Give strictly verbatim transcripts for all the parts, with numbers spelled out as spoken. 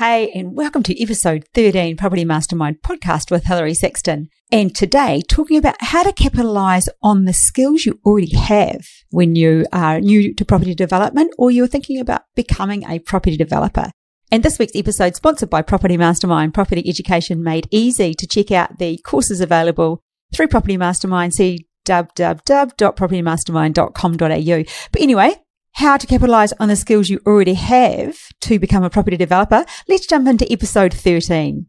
Hey, and welcome to episode thirteen Property Mastermind podcast with Hilary Sexton. And today, talking about how to capitalize on the skills you already have when you are new to property development or you're thinking about becoming a property developer. And this week's episode sponsored by Property Mastermind, property education made easy. To check out the courses available through Property Mastermind, see w w w dot property mastermind dot com dot a u. But anyway, how to capitalize on the skills you already have to become a property developer. Let's jump into episode thirteen.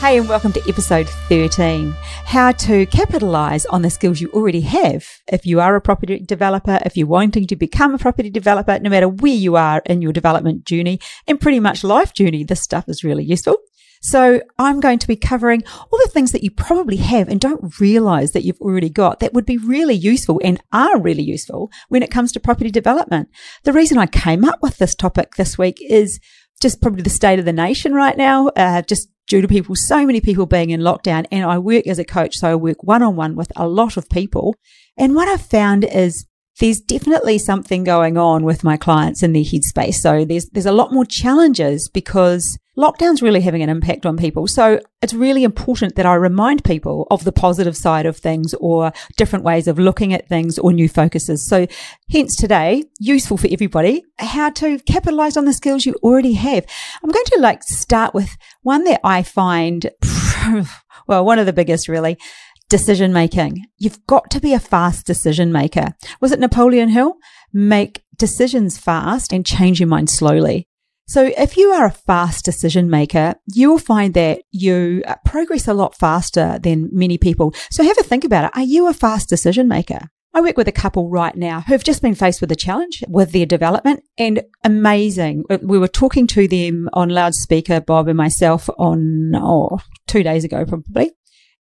Hey, and welcome to episode thirteen, how to capitalize on the skills you already have. If you are a property developer, if you're wanting to become a property developer, no matter where you are in your development journey and pretty much life journey, this stuff is really useful. So I'm going to be covering all the things that you probably have and don't realize that you've already got that would be really useful and are really useful when it comes to property development. The reason I came up with this topic this week is just probably the state of the nation right now, uh, just due to people, so many people being in lockdown. And I work as a coach, so I work one-on-one with a lot of people. And what I've found is there's definitely something going on with my clients in their headspace. So there's there's a lot more challenges because lockdown's really having an impact on people. So it's really important that I remind people of the positive side of things or different ways of looking at things or new focuses. So hence today, useful for everybody, how to capitalize on the skills you already have. I'm going to like start with one that I find, well, one of the biggest really, decision making. You've got to be a fast decision maker. Was it Napoleon Hill? Make decisions fast and change your mind slowly. So if you are a fast decision maker, you'll find that you progress a lot faster than many people. So have a think about it. Are you a fast decision maker? I work with a couple right now who've just been faced with a challenge with their development, and amazing. We were talking to them on loudspeaker, Bob and myself, on oh, two days ago probably.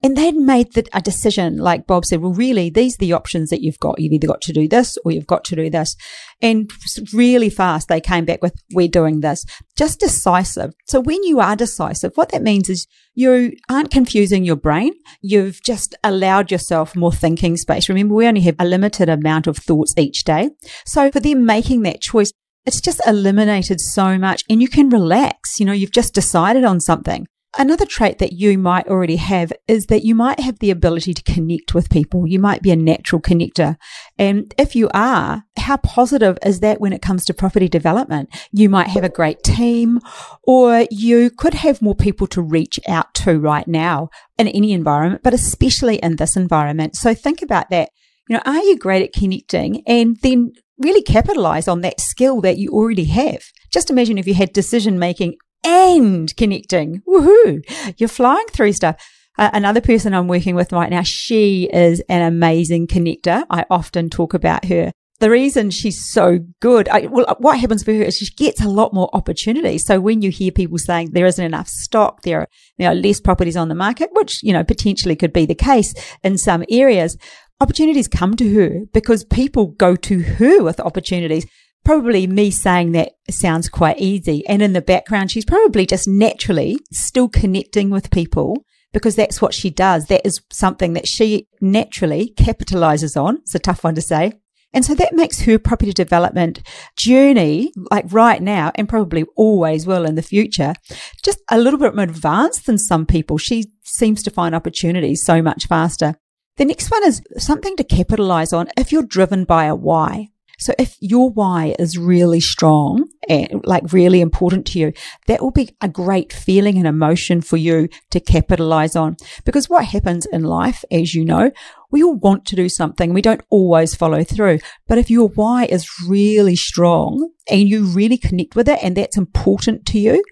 And they'd made the, a decision, like Bob said, well, really, these are the options that you've got. You've either got to do this or you've got to do this. And really fast, they came back with, we're doing this. Just decisive. So when you are decisive, what that means is you aren't confusing your brain. You've just allowed yourself more thinking space. Remember, we only have a limited amount of thoughts each day. So for them making that choice, it's just eliminated so much. And you can relax. You know, you've just decided on something. Another trait that you might already have is that you might have the ability to connect with people. You might be a natural connector. And if you are, how positive is that when it comes to property development? You might have a great team, or you could have more people to reach out to right now in any environment, but especially in this environment. So think about that. You know, are you great at connecting? And then really capitalize on that skill that you already have. Just imagine if you had decision making and connecting. Woohoo! You're flying through stuff. Uh, another person I'm working with right now, she is an amazing connector. I often talk about her. The reason she's so good, I, well, what happens for her is she gets a lot more opportunities. So when you hear people saying there isn't enough stock, there are, you know, less properties on the market, which, you know, potentially could be the case in some areas, opportunities come to her because people go to her with opportunities. Probably me saying that sounds quite easy. And in the background, she's probably just naturally still connecting with people because that's what she does. That is something that she naturally capitalizes on. It's a tough one to say. And so that makes her property development journey, like right now, and probably always will in the future, just a little bit more advanced than some people. She seems to find opportunities so much faster. The next one is something to capitalize on if you're driven by a why. So if your why is really strong and like really important to you, that will be a great feeling and emotion for you to capitalize on. Because what happens in life, as you know, we all want to do something. We don't always follow through. But if your why is really strong and you really connect with it and that's important to you,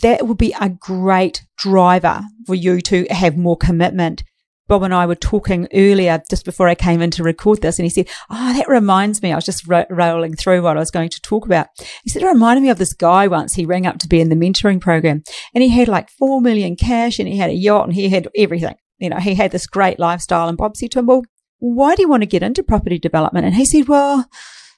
that will be a great driver for you to have more commitment. Bob and I were talking earlier just before I came in to record this, and he said, oh, that reminds me. I was just ro- rolling through what I was going to talk about. He said, it reminded me of this guy once. He rang up to be in the mentoring program, and he had like four million cash, and he had a yacht, and he had everything. You know, he had this great lifestyle. And Bob said to him, well, why do you want to get into property development? And he said, well,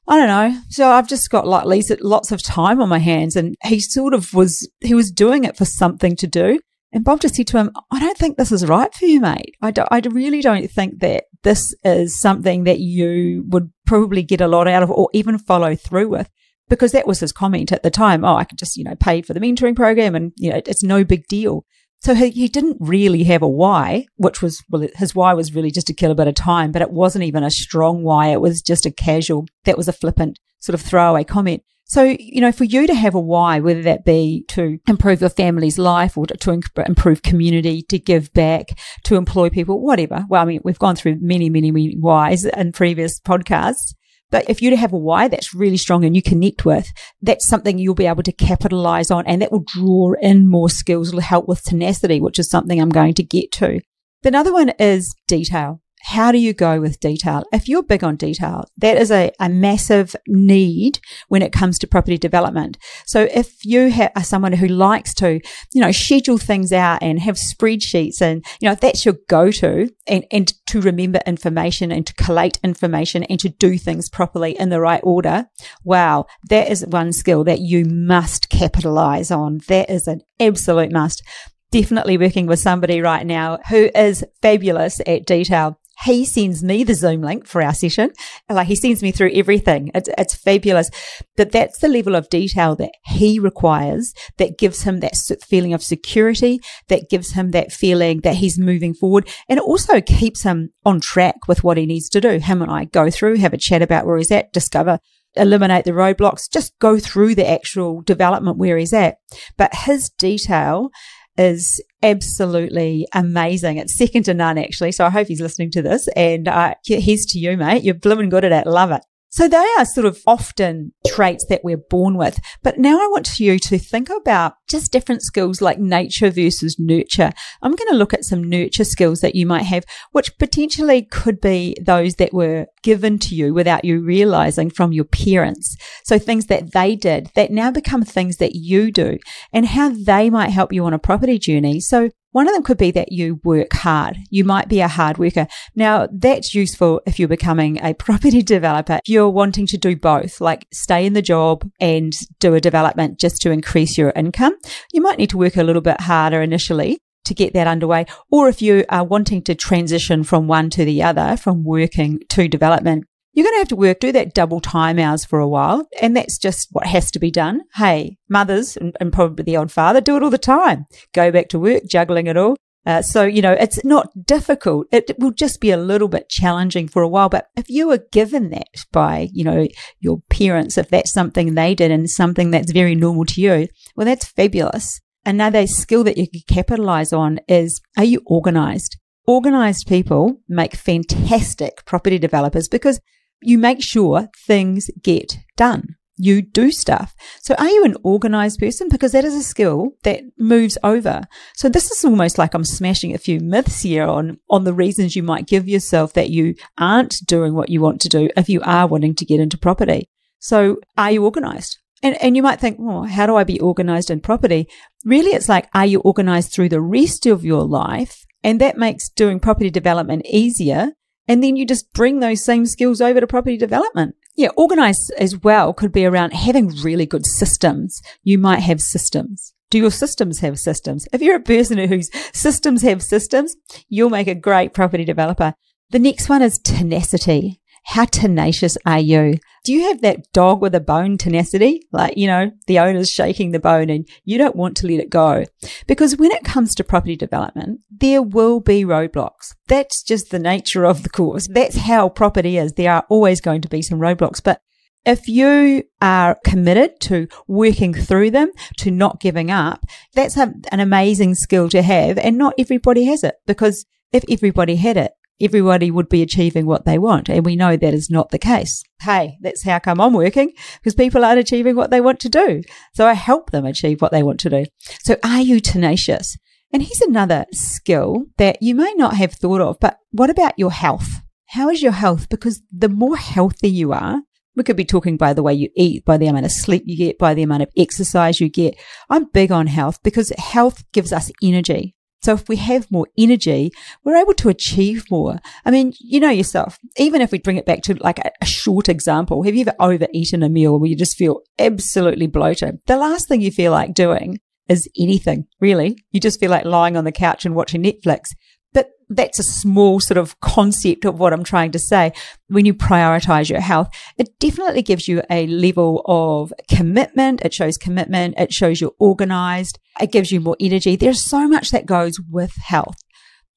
I don't know. So I've just got like lots of time on my hands. And he sort of was, he was doing it for something to do. And Bob just said to him, I don't think this is right for you, mate. I, do, I really don't think that this is something that you would probably get a lot out of or even follow through with, because that was his comment at the time. Oh, I could just, you know, pay for the mentoring program and, you know, it's no big deal. So he, he didn't really have a why, which was, well, his why was really just to kill a bit of time, but it wasn't even a strong why. It was just a casual, that was a flippant sort of throwaway comment. So, you know, for you to have a why, whether that be to improve your family's life or to, to improve community, to give back, to employ people, whatever. Well, I mean, we've gone through many, many, many whys in previous podcasts. But if you to have a why that's really strong and you connect with, that's something you'll be able to capitalize on, and that will draw in more skills, will help with tenacity, which is something I'm going to get to. Another one is detail. How do you go with detail? If you're big on detail, that is a, a massive need when it comes to property development. So if you ha- are someone who likes to, you know, schedule things out and have spreadsheets and, you know, if that's your go-to and, and to remember information and to collate information and to do things properly in the right order, wow, that is one skill that you must capitalize on. That is an absolute must. Definitely working with somebody right now who is fabulous at detail. He sends me the Zoom link for our session. Like, he sends me through everything. It's, it's fabulous. But that's the level of detail that he requires that gives him that feeling of security, that gives him that feeling that he's moving forward, and it also keeps him on track with what he needs to do. Him and I go through, have a chat about where he's at, discover, eliminate the roadblocks, just go through the actual development where he's at. But his detail is absolutely amazing. It's second to none, actually. So I hope he's listening to this, and uh, here's to you, mate. You're blooming good at it. Love it. So they are sort of often traits that we're born with. But now I want you to think about just different skills like nature versus nurture. I'm going to look at some nurture skills that you might have, which potentially could be those that were given to you without you realizing from your parents. So things that they did that now become things that you do, and how they might help you on a property journey. So one of them could be that you work hard. You might be a hard worker. Now, that's useful if you're becoming a property developer. If you're wanting to do both, like stay in the job and do a development just to increase your income, you might need to work a little bit harder initially to get that underway. Or if you are wanting to transition from one to the other, from working to development, you're going to have to work, do that double time hours for a while. And that's just what has to be done. Hey, mothers and, and probably the odd father do it all the time. Go back to work, juggling it all. Uh, so, you know, it's not difficult. It will just be a little bit challenging for a while. But if you were given that by, you know, your parents, if that's something they did and something that's very normal to you, well, that's fabulous. Another skill that you can capitalize on is, are you organized? Organized people make fantastic property developers because you make sure things get done. You do stuff. So are you an organized person? Because that is a skill that moves over. So this is almost like I'm smashing a few myths here on, on the reasons you might give yourself that you aren't doing what you want to do if you are wanting to get into property. So are you organized? And, and you might think, well, how do I be organized in property? Really, it's like, are you organized through the rest of your life? And that makes doing property development easier. And then you just bring those same skills over to property development. Yeah, organized as well could be around having really good systems. You might have systems. Do your systems have systems? If you're a person whose systems have systems, you'll make a great property developer. The next one is tenacity. How tenacious are you? Do you have that dog with a bone tenacity? Like, you know, the owner's shaking the bone and you don't want to let it go. Because when it comes to property development, there will be roadblocks. That's just the nature of the course. That's how property is. There are always going to be some roadblocks. But if you are committed to working through them, to not giving up, that's a, an amazing skill to have. And not everybody has it, because if everybody had it, everybody would be achieving what they want. And we know that is not the case. Hey, that's how come I'm working, because people aren't achieving what they want to do. So I help them achieve what they want to do. So are you tenacious? And here's another skill that you may not have thought of, but what about your health? How is your health? Because the more healthy you are, we could be talking by the way you eat, by the amount of sleep you get, by the amount of exercise you get. I'm big on health because health gives us energy. So if we have more energy, we're able to achieve more. I mean, you know yourself, even if we bring it back to like a, a short example, have you ever overeaten a meal where you just feel absolutely bloated? The last thing you feel like doing is anything, really. You just feel like lying on the couch and watching Netflix. But that's a small sort of concept of what I'm trying to say. When you prioritize your health, it definitely gives you a level of commitment. It shows commitment. It shows you're organized. It gives you more energy. There's so much that goes with health.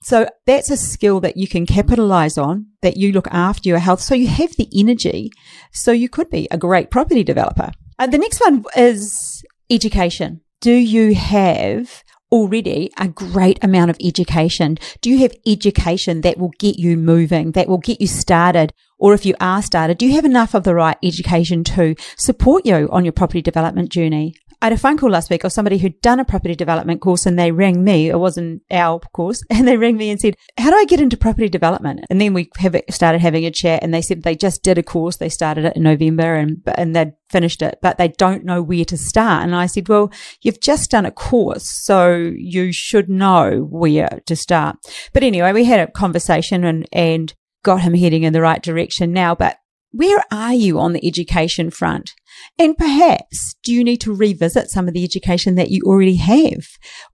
So that's a skill that you can capitalize on, that you look after your health. So you have the energy. So you could be a great property developer. Uh, the next one is education. Do you have already a great amount of education? Do you have education that will get you moving, that will get you started? Or if you are started, do you have enough of the right education to support you on your property development journey? I had a phone call last week of somebody who'd done a property development course, and they rang me. It wasn't our course. And they rang me and said, how do I get into property development? And then we have started having a chat, and they said they just did a course. They started it in November and, and they'd finished it, but they don't know where to start. And I said, well, you've just done a course, so you should know where to start. But anyway, we had a conversation and, and got him heading in the right direction now. But where are you on the education front? And perhaps do you need to revisit some of the education that you already have,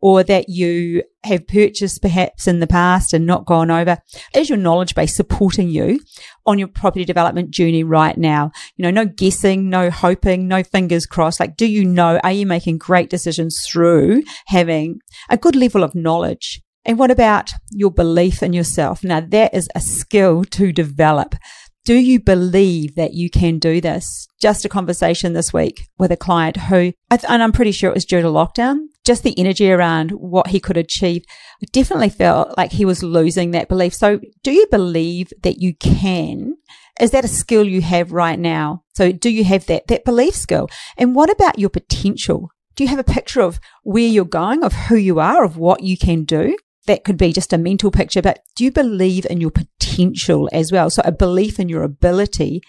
or that you have purchased perhaps in the past and not gone over? Is your knowledge base supporting you on your property development journey right now? You know, no guessing, no hoping, no fingers crossed. Like, do you know, are you making great decisions through having a good level of knowledge? And what about your belief in yourself? Now, that is a skill to develop. Do you believe that you can do this? Just a conversation this week with a client who, and I'm pretty sure it was due to lockdown, just the energy around what he could achieve, I definitely felt like he was losing that belief. So do you believe that you can? Is that a skill you have right now? So do you have that, that belief skill? And what about your potential? Do you have a picture of where you're going, of who you are, of what you can do? That could be just a mental picture, but do you believe in your potential as well? So a belief in your ability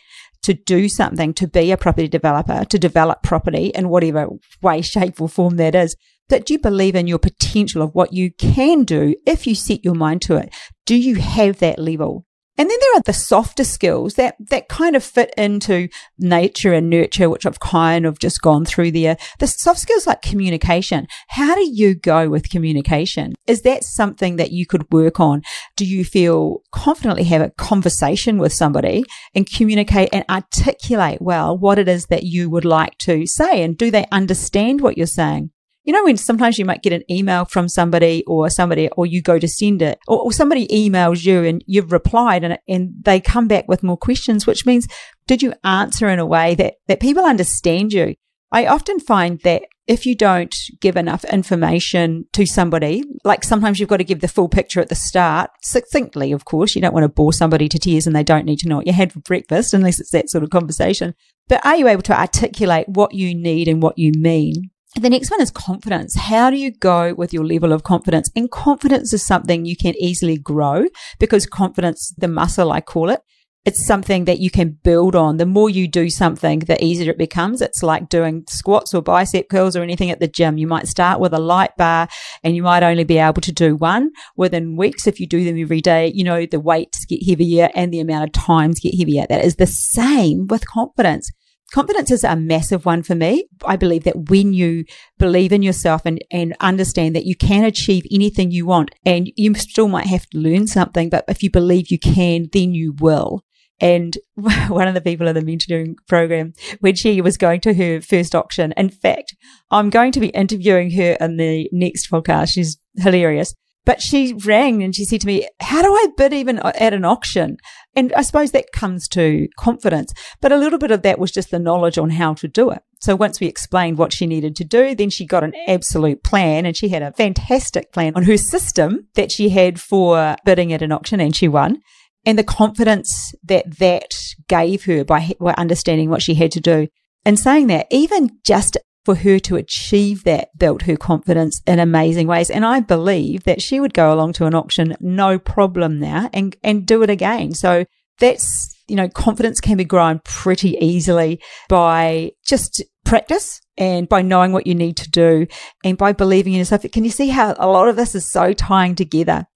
to do something, to be a property developer, to develop property in whatever way, shape or form that is. But do you believe in your potential of what you can do if you set your mind to it? Do you have that level? And then there are the softer skills that, that kind of fit into nature and nurture, which I've kind of just gone through there. The soft skills like communication. How do you go with communication? Is that something that you could work on? Do you feel confidently have a conversation with somebody and communicate and articulate well what it is that you would like to say? And do they understand what you're saying? You know, when sometimes you might get an email from somebody or somebody, or you go to send it, or, or somebody emails you and you've replied and, and they come back with more questions, which means, did you answer in a way that, that people understand you? I often find that if you don't give enough information to somebody, like sometimes you've got to give the full picture at the start, succinctly, of course. You don't want to bore somebody to tears and they don't need to know what you had for breakfast, unless it's that sort of conversation. But are you able to articulate what you need and what you mean? The next one is confidence. How do you go with your level of confidence? And confidence is something you can easily grow, because confidence, the muscle I call it, it's something that you can build on. The more you do something, the easier it becomes. It's like doing squats or bicep curls or anything at the gym. You might start with a light bar and you might only be able to do one. Within weeks, if you do them every day, you know, the weights get heavier and the amount of times get heavier. That is the same with confidence. Confidence is a massive one for me. I believe that when you believe in yourself and, and understand that you can achieve anything you want, and you still might have to learn something, but if you believe you can, then you will. And one of the people in the mentoring program, when she was going to her first auction, in fact, I'm going to be interviewing her in the next podcast. She's hilarious. But she rang and she said to me, how do I bid even at an auction? And I suppose that comes to confidence. But a little bit of that was just the knowledge on how to do it. So once we explained what she needed to do, then she got an absolute plan, and she had a fantastic plan on her system that she had for bidding at an auction, and she won. And the confidence that that gave her by understanding what she had to do. And saying that, even just for her to achieve that built her confidence in amazing ways. And I believe that she would go along to an auction, no problem now, and, and do it again. So that's, you know, confidence can be grown pretty easily by just practice and by knowing what you need to do and by believing in yourself. Can you see how a lot of this is so tying together?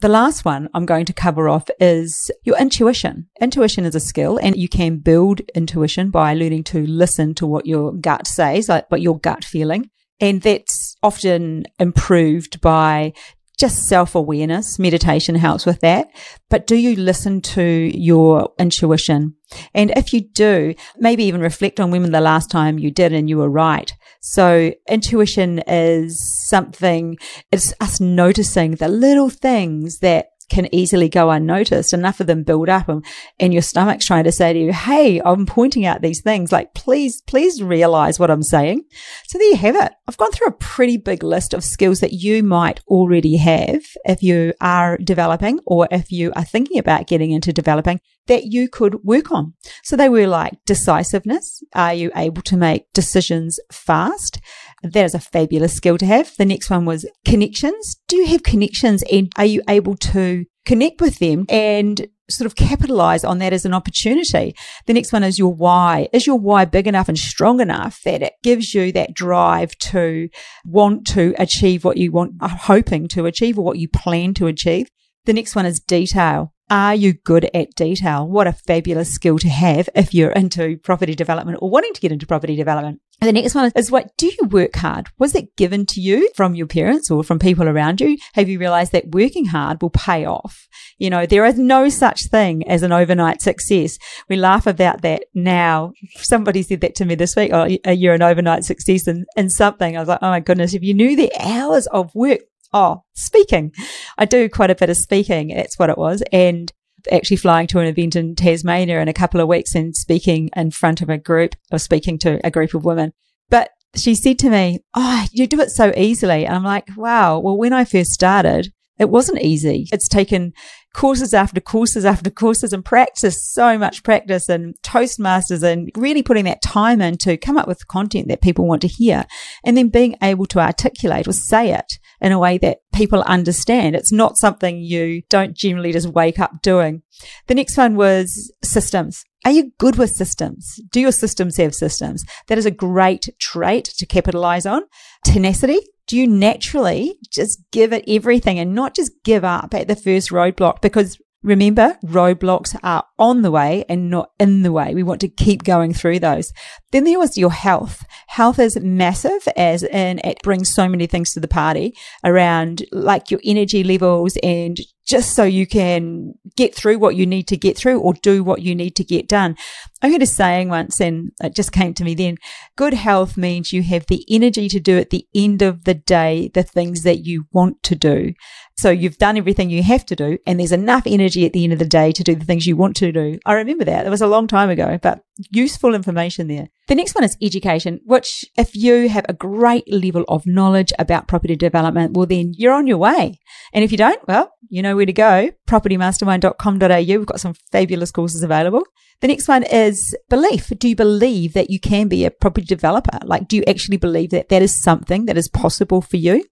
The last one I'm going to cover off is your intuition. Intuition is a skill, and you can build intuition by learning to listen to what your gut says, like what your gut feeling. And that's often improved by just self-awareness. Meditation helps with that. But do you listen to your intuition? And if you do, maybe even reflect on when the last time you did and you were right. So intuition is something, it's us noticing the little things that can easily go unnoticed. Enough of them build up and, and your stomach's trying to say to you, hey, I'm pointing out these things. Like, please, please realize what I'm saying. So there you have it. I've gone through a pretty big list of skills that you might already have if you are developing or if you are thinking about getting into developing that you could work on. So they were like decisiveness. Are you able to make decisions fast? That is a fabulous skill to have. The next one was connections. Do you have connections and are you able to connect with them and sort of capitalize on that as an opportunity? The next one is your why. Is your why big enough and strong enough that it gives you that drive to want to achieve what you want, are hoping to achieve or what you plan to achieve? The next one is detail. Are you good at detail? What a fabulous skill to have if you're into property development or wanting to get into property development. And the next one is, what do you work hard? Was it given to you from your parents or from people around you? Have you realized that working hard will pay off? You know, there is no such thing as an overnight success. We laugh about that now. Somebody said that to me this week, oh, you're an overnight success in, in something. I was like, oh my goodness, if you knew the hours of work. Oh, speaking. I do quite a bit of speaking. That's what it was. And actually flying to an event in Tasmania in a couple of weeks and speaking in front of a group or speaking to a group of women. But she said to me, oh, you do it so easily. And I'm like, wow. Well, when I first started, it wasn't easy. It's taken courses after courses after courses and practice, so much practice and Toastmasters and really putting that time in to come up with content that people want to hear and then being able to articulate or say it in a way that people understand. It's not something you don't generally just wake up doing. The next one was systems. Are you good with systems? Do your systems have systems? That is a great trait to capitalize on. Tenacity. Do you naturally just give it everything and not just give up at the first roadblock? Because remember, roadblocks are on the way and not in the way. We want to keep going through those. Then there was your health. Health is massive as in it brings so many things to the party around like your energy levels and just so you can get through what you need to get through or do what you need to get done. I heard a saying once and it just came to me then. Good health means you have the energy to do at the end of the day the things that you want to do. So you've done everything you have to do and there's enough energy at the end of the day to do the things you want to do. I remember that. It was a long time ago, but useful information there. The next one is education, which if you have a great level of knowledge about property development, well, then you're on your way. And if you don't, well, you know where to go, property mastermind dot com dot a u. We've got some fabulous courses available. The next one is belief. Do you believe that you can be a property developer? Like, do you actually believe that that is something that is possible for you?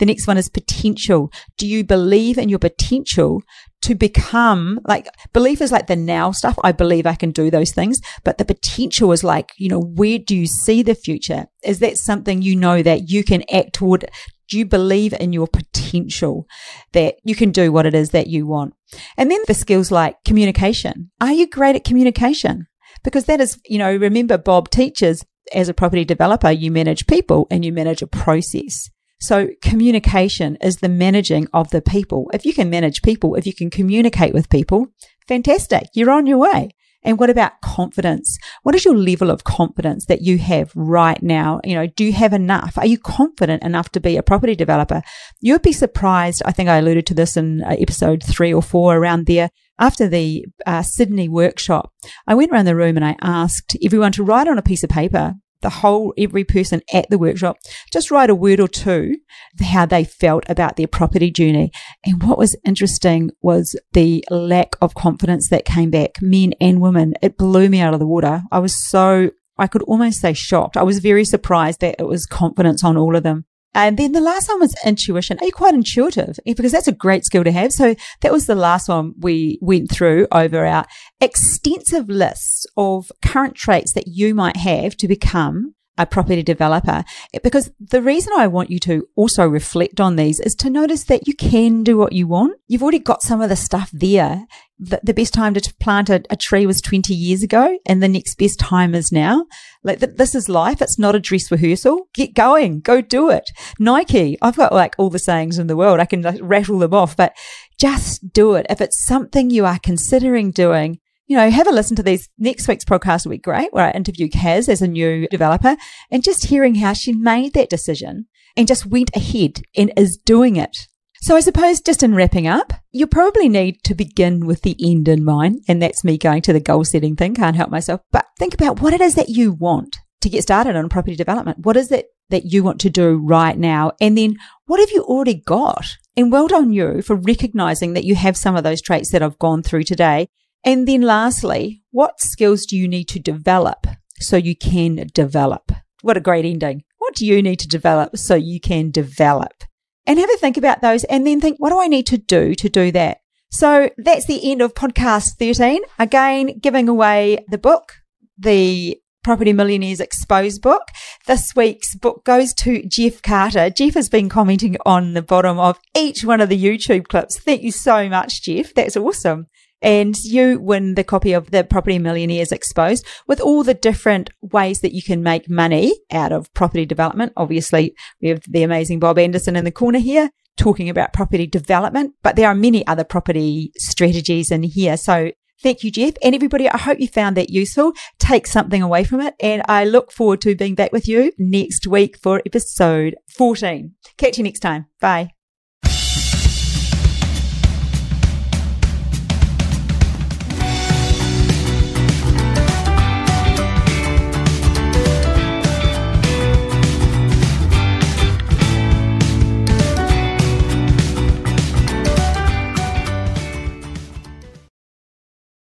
The next one is potential. Do you believe in your potential to become, like, belief is like the now stuff. I believe I can do those things, but the potential is like, you know, where do you see the future? Is that something you know that you can act toward? Do you believe in your potential that you can do what it is that you want? And then the skills like communication. Are you great at communication? Because that is, you know, remember Bob teaches as a property developer, you manage people and you manage a process. So communication is the managing of the people. If you can manage people, if you can communicate with people, fantastic. You're on your way. And what about confidence? What is your level of confidence that you have right now? You know, do you have enough? Are you confident enough to be a property developer? You'd be surprised. I think I alluded to this in episode three or four around there. After the uh, Sydney workshop, I went around the room and I asked everyone to write on a piece of paper. The whole, every person at the workshop, just write a word or two, how they felt about their property journey. And what was interesting was the lack of confidence that came back, men and women. It blew me out of the water. I was so, I could almost say shocked. I was very surprised that it was confidence on all of them. And then the last one was intuition. Are you quite intuitive? Because that's a great skill to have. So that was the last one we went through over our extensive list of current traits that you might have to become a property developer. Because the reason I want you to also reflect on these is to notice that you can do what you want. You've already got some of the stuff there. the, the best time to plant a, a tree was twenty years ago and the next best time is now. Like th- this is life. It's not a dress rehearsal. Get going. Go do it. Nike. I've got like all the sayings in the world. I can like, rattle them off, but just do it. If it's something you are considering doing, you know, have a listen to these. Next week's podcast will be great, where I interview Kaz as a new developer, and just hearing how she made that decision and just went ahead and is doing it. So I suppose just in wrapping up, you probably need to begin with the end in mind. And that's me going to the goal setting thing. Can't help myself. But think about what it is that you want to get started on property development. What is it that you want to do right now? And then what have you already got? And well done you for recognizing that you have some of those traits that I've gone through today. And then lastly, what skills do you need to develop so you can develop? What a great ending. What do you need to develop so you can develop? And have a think about those and then think, what do I need to do to do that? So that's the end of podcast thirteen. Again, giving away the book, the Property Millionaires Exposed book. This week's book goes to Jeff Carter. Jeff has been commenting on the bottom of each one of the YouTube clips. Thank you so much, Jeff. That's awesome. And you win the copy of the Property Millionaires Exposed with all the different ways that you can make money out of property development. Obviously, we have the amazing Bob Anderson in the corner here talking about property development, but there are many other property strategies in here. So thank you, Jeff. And everybody, I hope you found that useful. Take something away from it. And I look forward to being back with you next week for episode fourteen. Catch you next time. Bye.